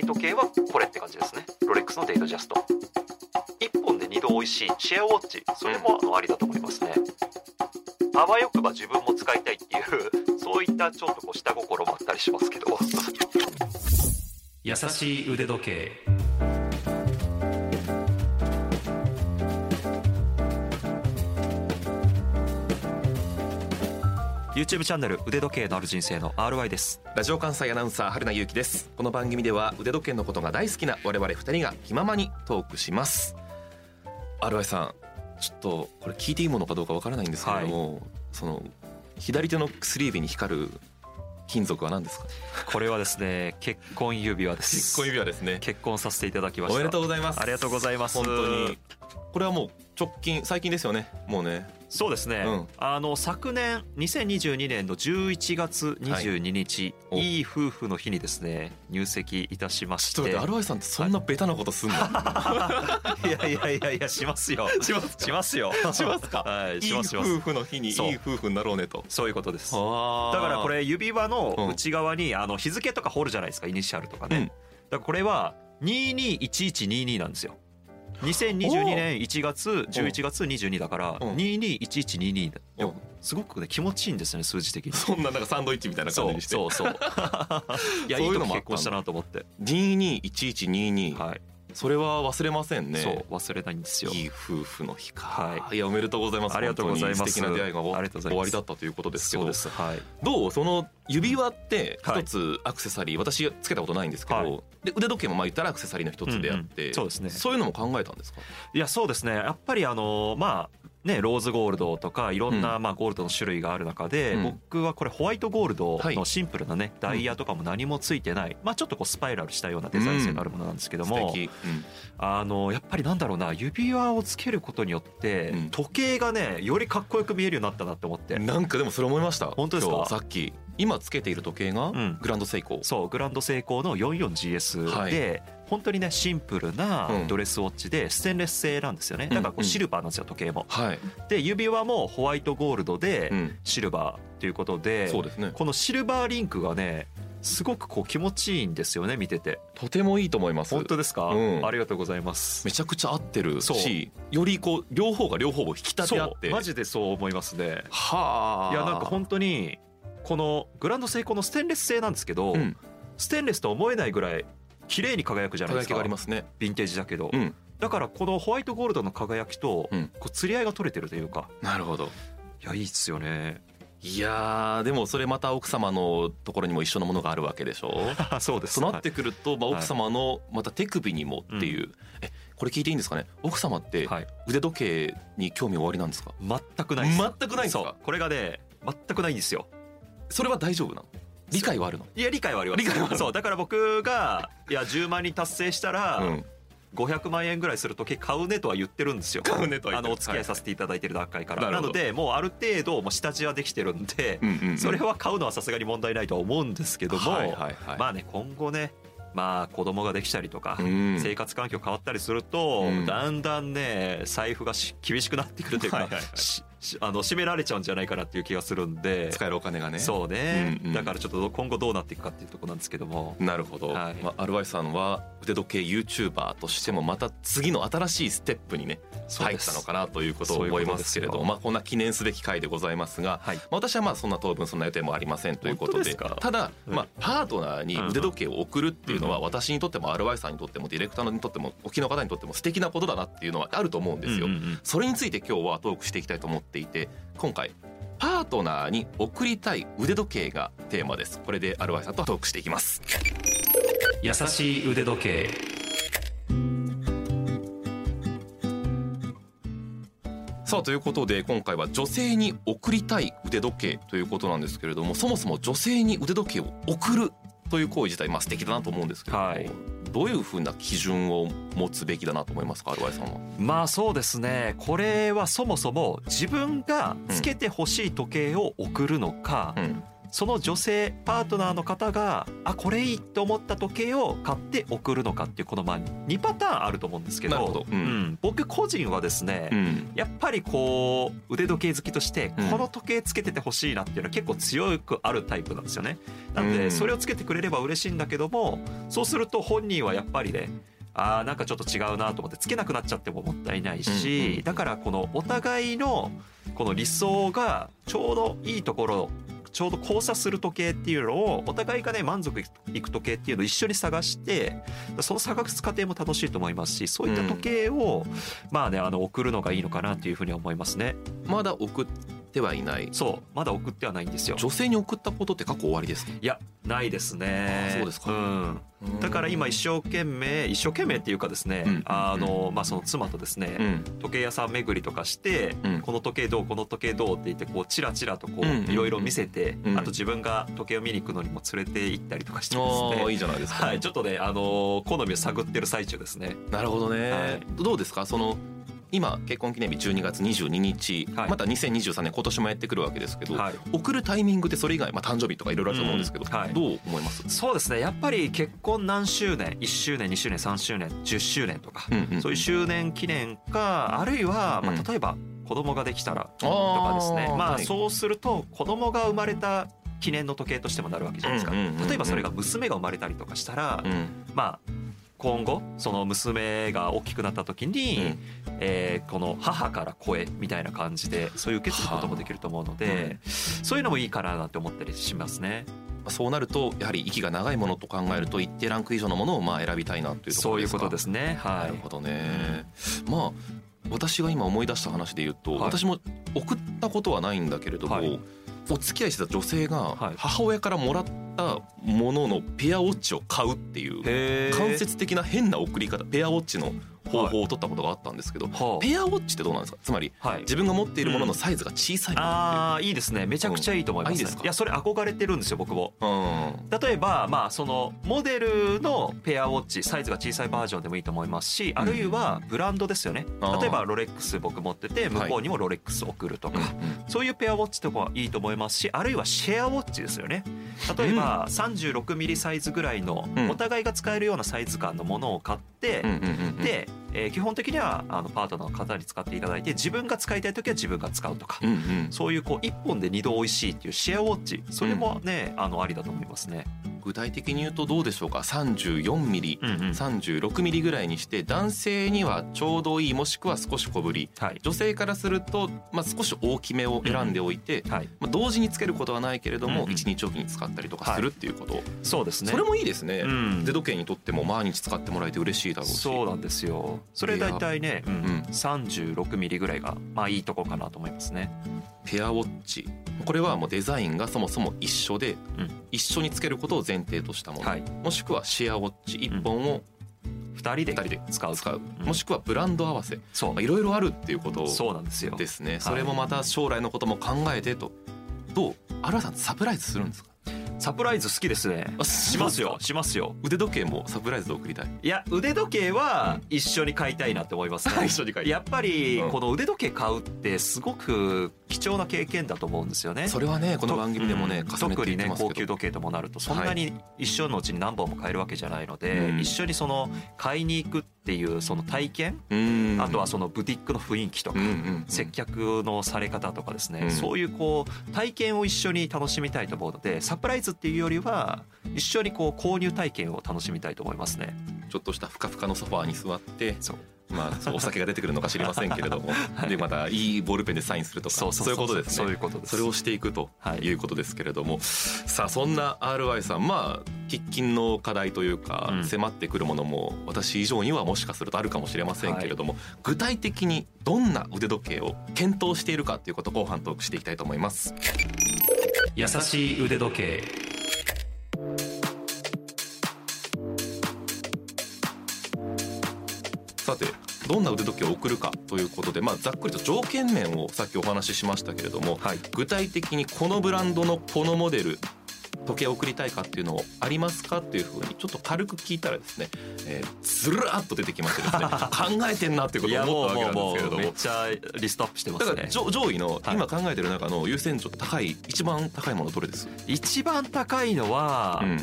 イト系はこれって感じですね。ロレックスのデイトジャスト1本で2度美味しいシェアウォッチ、それもありだと思いますね。あわよくば自分も使いたいっていうそういったちょっとこう下心もあったりしますけど優しい腕時計。YouTube チャンネル腕時計のある人生の RY です。ラジオ関西アナウンサー春名ゆうきです。この番組では腕時計のことが大好きな我々2人が気ままにトークします。 RY さん、ちょっとこれ聞いていいものかどうかわからないんですけれども、はい、その左手の薬指に光る金属は何ですか？これはですね、結婚指輪です。結婚指輪ですね。結婚させていただきました。おめでとうございます。ありがとうございます。本当にこれはもう直近最近ですよね。もうね、そうですね、うん、昨年2022年の11月22日、はい、いい夫婦の日にですね入籍いたしまして。ちょっと待って、RYさんってそんなベタなことすんの？はい、いやしますよ。しますか、はい、いい夫婦の日にいい夫婦になろうねと。そういうことです。だからこれ指輪の内側に日付とか彫るじゃないですか、イニシャルとかね、うん、だからこれは221122なんですよ。2022年1月11月22だから221122だ。すごくね気持ちいいんですよね、数字的に。そんななんかサンドイッチみたいな感じにして。そういやいいとこ結婚したなと思って。221122、はい、それは忘れませんね。そう、忘れないんですよ。いい夫婦の日か、はい、いやおめでとうございます。ありがとうございます。本当に素敵な出会いが終わりだったということですけど。そうです、はい、どう、その指輪って一つアクセサリー、はい、私つけたことないんですけど、はい、で腕時計もまあ言ったらアクセサリーの一つであって、うんうん、そうですね、そういうのも考えたんですか？いやそうですね、やっぱりまあね、ローズゴールドとかいろんなまあゴールドの種類がある中で、うん、僕はこれホワイトゴールドのシンプルなね、はい、ダイヤとかも何もついてない、まあ、ちょっとこうスパイラルしたようなデザイン性のあるものなんですけども、うん、素敵、うん、やっぱりなんだろうな、指輪をつけることによって時計がねよりかっこよく見えるようになったなって思って、うん、なんかでもそれ思いました。本当ですか？さっき今つけている時計がグランドセイコー、うん、そうグランドセイコーの 44GS で、はい、本当にねシンプルなドレスウォッチでステンレス製なんですよね。だからこうシルバーなんですよ、時計も、はい、で指輪もホワイトゴールドでシルバーということで、そうですね、このシルバーリンクがねすごくこう気持ちいいんですよね、見てて。とてもいいと思います。本当ですか、うん、ありがとうございます。めちゃくちゃ合ってるし、よりこう両方が両方を引き立て合って、マジでそう思いますね。はあ、いやなんか本当にこのグランドセイコーのステンレス製なんですけど、うん、ステンレスと思えないぐらい綺麗に輝くじゃないですか。輝きがありますね、ヴィンテージだけど、うん、だからこのホワイトゴールドの輝きとこう釣り合いが取れてるというか、うん、なるほど。いやいいっすよね。いやでもそれまた奥様のところにも一緒のものがあるわけでしょそうです。そうなってくると、まあ奥様のまた手首にもっていう、はい、これ聞いていいんですかね？奥様って腕時計に興味おありなんですか？全くないです。全くないんですか？そう、これがね全くないんですよ。それは大丈夫なの？理解はあるの？いや理解はあります。理解はある。そうだから僕がいや10万人達成したら、うん、500万円ぐらいする時計買うねとは言ってるんですよ。買うねとは言ってる。お付き合いさせていただいてる段階から、はい、なのでもうある程度もう下地はできてるんで、うんうんうん、それは買うのはさすがに問題ないとは思うんですけども、はいはいはい、まあね今後ねまあ子供ができたりとか生活環境変わったりするとだんだんね財布が厳しくなってくるというか締められちゃうんじゃないかなっていう気がするんで。使えるお金がね。そうね、だからちょっと今後どうなっていくかっていうところなんですけども。なるほど、はい、まあ、RY さんは腕時計 YouTuber としてもまた次の新しいステップにね入ったのかなということを思いますけれども、まあこんな記念すべき回でございますが、はい、まあ私はまあそんな当分そんな予定もありませんということで。ただまあパートナーに腕時計を贈るっていうのは私にとっても RY さんにとってもディレクターにとってもお聞きの方にとっても素敵なことだなっていうのはあると思うんですよ、うんうんうん、それについて今日はトークしていきたいと思っていて、今回パートナーに贈りたい腕時計がテーマです。これで RY さんとトークしていきます。優しい腕時計。さあということで今回は女性に贈りたい腕時計ということなんですけれども、そもそも女性に腕時計を贈るという行為自体、まあ素敵だなと思うんですけども、はい、どういうふうな基準を持つべきだなと思いますか、RY さんは？まあそうですね、これはそもそも自分がつけてほしい時計を贈るのか、うん、その女性パートナーの方があこれいいと思った時計を買って送るのかっていうこのまあ2パターンあると思うんですけ ど、うん、僕個人はですね、うん、やっぱりこう腕時計好きとしてこの時計つけててほしいなっていうのは結構強くあるタイプなんですよね。なのでそれをつけてくれれば嬉しいんだけども、そうすると本人はやっぱりねあなんかちょっと違うなと思ってつけなくなっちゃってももったいないし、うんうん、だからこのお互いのこの理想がちょうどいいところちょうど交差する時計っていうのをお互いがね満足いく時計っていうのを一緒に探してその探す過程も楽しいと思いますし、そういった時計を、うん、まあね送るのがいいのかなというふうに思いますね。まだ送ってはいない。そうまだ送ってはないんですよ。女性に送ったことって過去終わりですね。いやないですね。そうですか、うんだから今一生懸命っていうかですね、うん、まあその妻とですね、うん、時計屋さん巡りとかして、うん、この時計どうって言ってこうチラチラとこういろいろ見せて、うん、あと自分が時計を見に行くのにも連れて行ったりとかしてですね。あいいじゃないですか、ね。はいちょっとね好みを探ってる最中ですね。なるほどね、はい、どうですかその今結婚記念日12月22日、はい、また2023年今年もやってくるわけですけど、はい、送るタイミングってそれ以外、まあ、誕生日とかいろいろあると思うんですけど、うんはい、どう思います？そうですねやっぱり結婚何周年1周年2周年3周年10周年とか、うんうん、そういう周年記念かあるいは、まあ、例えば子供ができたらとかですね、うんまあ、そうすると子供が生まれた記念の時計としてもなるわけじゃないですか、うんうんうんうん、例えばそれが娘が生まれたりとかしたら、うん、まあ今後その娘が大きくなった時に、うんこの母から声みたいな感じでそういう受け継ぐこともできると思うので、はあうん、そういうのもいいかななんて思ったりしますね。そうなるとやはり息が長いものと考えると一定ランク以上のものをまあ選びたいなというところですか。そういうことですね、はい、なるほどね、うん、まあ私が今思い出した話で言うと、はい、私も送ったことはないんだけれども、はい、お付き合いしてた女性が母親からもらったもののペアウォッチを買うっていう間接的な変な送り方ペアウォッチの方法を取ったことがあったんですけど、はい、ペアウォッチってどうなんですか？つまり、はい、自分が持っているもののサイズが小さいものっていう、ああいいですねめちゃくちゃいいと思います、うん、いいですか？いやそれ憧れてるんですよ僕も、うん、例えば、まあ、そのモデルのペアウォッチサイズが小さいバージョンでもいいと思いますし、あるいはブランドですよね、うん、例えばロレックス僕持ってて向こうにもロレックス送るとか、はい、そういうペアウォッチとかはいいと思いますし、あるいはシェアウォッチですよね。例えば 36mm サイズぐらいのお互いが使えるようなサイズ感のものを買って、うんうんうんうん、で基本的にはパートナーの方に使っていただいて自分が使いたい時は自分が使うとか、うんうん、そういうこう1本で2度おいしいっていうシェアウォッチそれもね、うん、ありだと思いますね。具体的に言うとどうでしょうか？ 34mm、うんうん、36mm ぐらいにして男性にはちょうどいいもしくは少し小ぶり、はい、女性からすると、まあ、少し大きめを選んでおいて、うんはいまあ、同時につけることはないけれども、うんうん、1日おきに使ったりとかするっていうこと、はい、そうですねそれもいいですね、うん、腕時計にとっても毎日使ってもらえて嬉しいだろうし。そうなんですよ。それ大体ね、うんうん、36ミリぐらいがまあいいとこかなと思いますね。ペアウォッチこれはもうデザインがそもそも一緒で、うん、一緒につけることを前提としたもの、はい、もしくはシェアウォッチ1本を、うん2人で使う、うん、もしくはブランド合わせいろいろあるっていうことですね。それもまた将来のことも考えてと。どうRYさんサプライズするんですか？サプライズ好きですね。しますよ。腕時計もサプライズで送りたい。いや腕時計は一緒に買いたいなって思いますね。一緒に買いたい。やっぱりこの腕時計買うってすごく貴重な経験だと思うんですよね。それはねこの番組でもね重ねていってますけど、特にね高級時計ともなるとそんなに一生のうちに何本も買えるわけじゃないので、はい、一緒にその買いに行くっていうその体験、うんあとはそのブティックの雰囲気とか、うんうんうん、接客のされ方とかですね、うん、そういうこう体験を一緒に楽しみたいと思うのでサプライズっていうよりは一緒にこう購入体験を楽しみたいと思いますね。ちょっとしたふかふかのソファーに座ってそう、まあ、そうお酒が出てくるのか知りませんけれども、はい、でまたいいボールペンでサインするとかそういうことですね。そういうことです。それをしていくということですけれども、はい、さあそんな RY さんまあ喫緊の課題というか、うん、迫ってくるものも私以上にはもしかするとあるかもしれませんけれども、はい、具体的にどんな腕時計を検討しているかということを後半トークしていきたいと思います。優しい腕時計。さてどんな腕時計を送るかということで、まあ、ざっくりと条件面をさっきお話ししましたけれども、はい、具体的にこのブランドのこのモデル時計を送りたいかっていうのをありますかっていうふうにちょっと軽く聞いたらですね、ずらっと出てきましてですね考えてんなっていうことを思ったわけなんですけれど もめっちゃリストアップしてますね。だから上位の今考えてる中の優先順位高い一番高いものどれです？一番高いのは、ね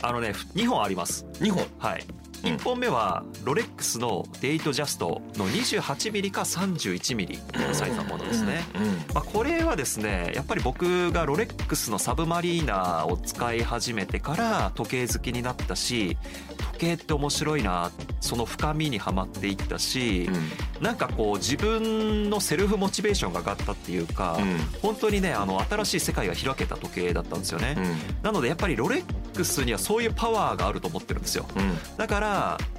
2本あります。2本、はい。1本目はロレックスのデイトジャストの28ミリか31ミリのサイズのものですね。まあこれはですね、やっぱり僕がロレックスのサブマリーナを使い始めてから時計好きになったし、時計って面白いな、その深みにはまっていったし、なんかこう自分のセルフモチベーションが上がったっていうか、本当にね新しい世界が開けた時計だったんですよね。なのでやっぱりロレックスにはそういうパワーがあると思ってるんですよ。だから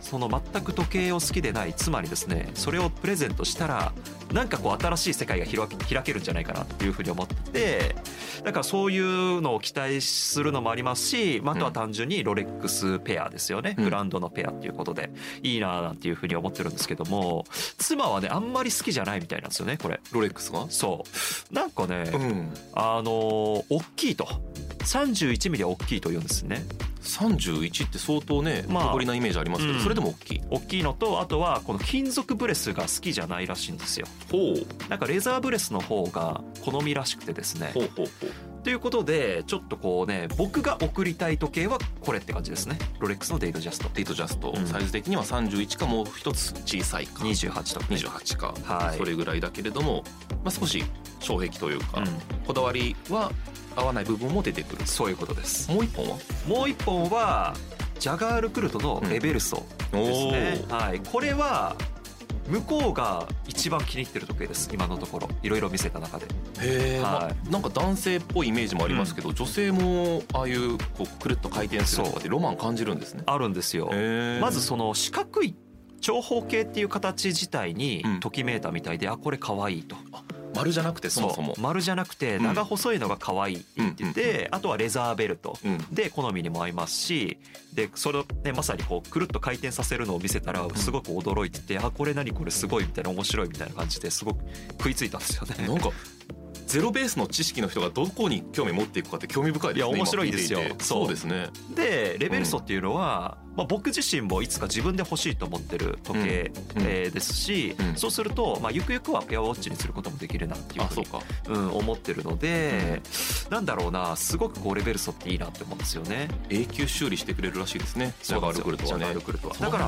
その全く時計を好きでない妻にですね、それをプレゼントしたらなんかこう新しい世界が開けるんじゃないかなっていうふうに思って、だからそういうのを期待するのもありますし、あとは単純にロレックスペアですよね、ブランドのペアっていうことでいいななんていうふうに思ってるんですけども、妻はねあんまり好きじゃないみたいなんですよね、これロレックスが。そうなんかね、大きいと31ミリは大きいと言うんですね。31って相当ね小ぶりなイメージありますけど、それでも大きいのと、あとはこの金属ブレスが好きじゃないらしいんですよ。なんかレザーブレスの方が好みらしくてですね。ということでちょっとこうね、僕が送りたい時計はこれって感じですね。ロレックスのデイトジャスト。サイズ的には31かもう一つ小さいか28とか、ね、28か、はい、それぐらいだけれども、少し障壁というか、こだわりは合わない部分も出てくる。そういうことです。もう一本はジャガールクルトのレベルソですね、はい、これは向こうが一番気に入ってる時計です、今のところいろいろ見せた中で。なんか男性っぽいイメージもありますけど、女性もああいうこうくるっと回転するとかってロマン感じるんですね。あるんですよ。まずその四角い長方形っていう形自体にときめいたみたいで、あこれかわいいと。丸じゃなくて、そもそも丸じゃなくて長細いのが可愛いって言ってて、あとはレザーベルトで好みにも合いますし、でそれをねまさにこうくるっと回転させるのを見せたらすごく驚いてて、あこれ何これすごいみたいな、面白いみたいな感じですごく食いついたんですよね。なんかゼロベースの知識の人がどこに興味持っていくかって興味深いですね。いや面白いですよ。そうですね。でレベルソっていうのは、僕自身もいつか自分で欲しいと思ってる時計ですし、そうするとゆくゆくはペアウォッチにすることもできるなっていうふうに思ってるので、なんだろうな、すごくこうレベルソっていいなって思うんですよね。永久修理してくれるらしいですね、ジャガールクルトはね。だから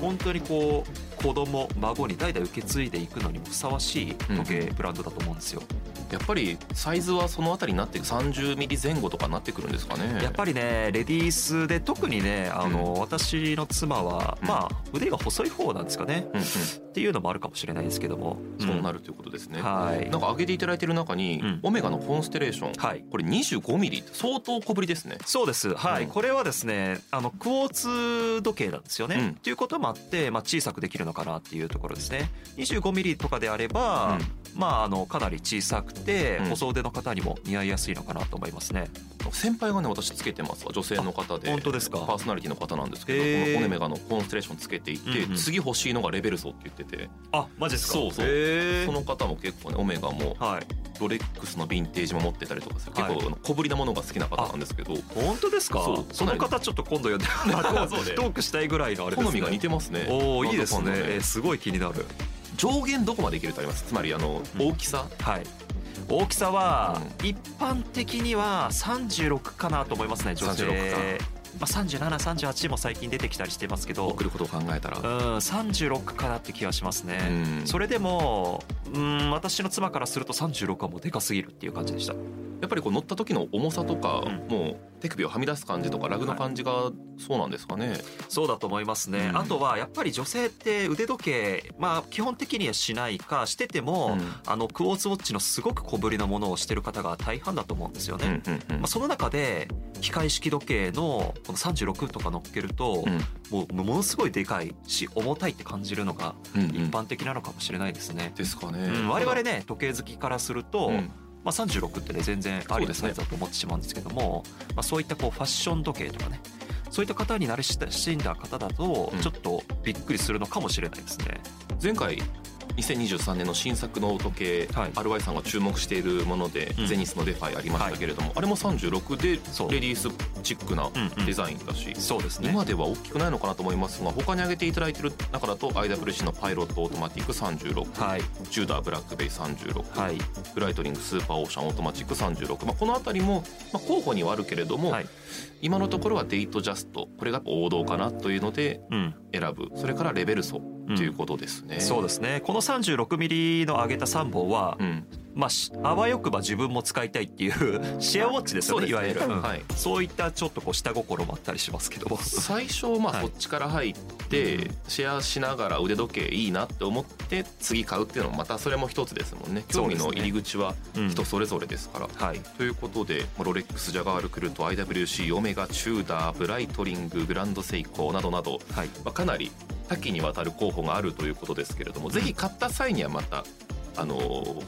本当にこう子供孫に代々受け継いでいくのにもふさわしい時計ブランドだと思うんですよ。やっぱりサイズはそのあたりになって30ミリ前後とかになってくるんですかね。やっぱりねレディースで特にね私の妻は腕が細い方なんですかね、っていうのもあるかもしれないですけども、そうなるということですね。なんか挙げていただいている中に、オメガのコンステレーション、これ25ミリ相当小ぶりですね。そうです、はい。これはですねクォーツ時計なんですよね、ということもあって、小さくできるのかなっていうところですね。25ミリとかであれば、かなり小さくて細腕の方にも似合いやすいのかなと思いますね。先輩がね私つけてます、女性の方で。本当ですか。パーソナリティの方なんですけど、このオメガのコンステレーションつけていて、次欲しいのがレベルソって言ってて。あマジですか。そう、その方も結構ねオメガもロレックスのヴィンテージも持ってたりとかする、結構小ぶりなものが好きな方なんですけど。本当ですか。その方ちょっと今度呼んでトークしたいぐらいのあれですね。好みが似てますね。おいいですね。すごい気になる。上限どこまでいけるとあります？つまり大きさ、大きさは一般的には36かなと思いますね、女性。36か。37、38も最近出てきたりしてますけど、送ることを考えたら36かなって気がしますね。それでも私の妻からすると36はもうでかすぎるっていう感じでした。やっぱりこう乗った時の重さとか、もう手首をはみ出す感じとかラグの感じがそうなんですかね。そうだと思いますね。あとはやっぱり女性って腕時計、基本的にはしないか、してても、クォーツウォッチのすごく小ぶりなものをしてる方が大半だと思うんですよね。その中で機械式時計のこの36とか乗っけると、ものすごいでかいし重たいって感じるのが一般的なのかもしれないですね。ですかね。我々ね時計好きからすると、36ってね全然ありのサイズだと思ってしまうんですけども、そういったこうファッション時計とかね、そういった方に慣れ親しんだ方だとちょっとびっくりするのかもしれないですね。前回2023年の新作の時計、はい、RY さんが注目しているもので、うん、ゼニスのデファイありましたけれども、はい、あれも36でレディースチックなデザインだし、そうですね、今では大きくないのかなと思いますが、他に挙げていただいている中だと IWC のパイロットオートマティック36、はい、ジューダーブラックベイ36、はい、ブライトリングスーパーオーシャンオートマティック36、まあ、この辺りも、まあ、候補にはあるけれども、はい、今のところはデイトジャスト、これが王道かなというので選ぶ、それからレベルソということですね、うん、そうですね。この36ミリの上げた3本は、うんまあ、あわよくば自分も使いたいっていうシェアウォッチですよ ね、 そうですね、いわゆる、うんはい、そういったちょっとこう下心もあったりしますけども、最初まあそっちから入って、はい、シェアしながら腕時計いいなって思って次買うっていうのもまたそれも一つですもんね。興味の入り口は人それぞれですから、うんはい、ということでロレックス、ジャガール、クルト、 IWC、 オメガ、チューダー、ブライトリング、グランドセイコーなどなど、はいまあ、かなり多岐にわたる候補があるということですけれども、ぜひ買った際にはまた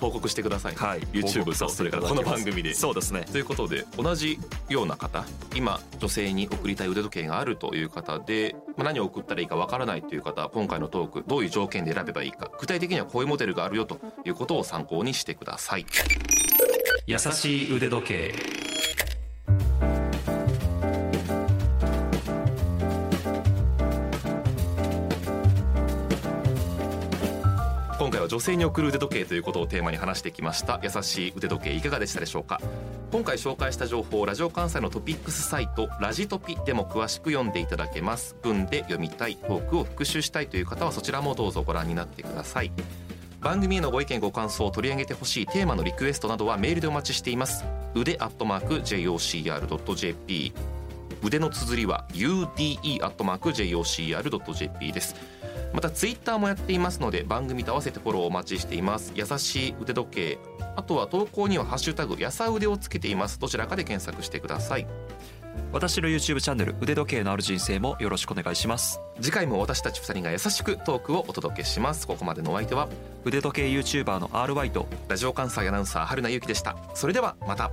報告してください、ねはい、YouTube とそれからこの番組で。そうですね。ということで同じような方、今女性に贈りたい腕時計があるという方で、まあ、何を贈ったらいいかわからないという方は今回のトークどういう条件で選べばいいか、具体的にはこういうモデルがあるよということを参考にしてください。優しい腕時計。女性に贈る腕時計ということをテーマに話してきました。優しい腕時計いかがでしたでしょうか。今回紹介した情報をラジオ関西のトピックスサイトラジトピでも詳しく読んでいただけます。文で読みたい、トークを復習したいという方はそちらもどうぞご覧になってください。番組へのご意見ご感想、取り上げてほしいテーマのリクエストなどはメールでお待ちしています。腕@jocr.jp、 腕の綴りは ude@jocr.jp です。またツイッターもやっていますので番組と合わせてフォローお待ちしています。優しい腕時計、あとは投稿にはハッシュタグやさ腕をつけています。どちらかで検索してください。私の YouTube チャンネル腕時計のある人生もよろしくお願いします。次回も私たち2人が優しくトークをお届けします。ここまでのお相手は腕時計 YouTuber の RY とラジオ関西アナウンサー春名由紀でした。それではまた。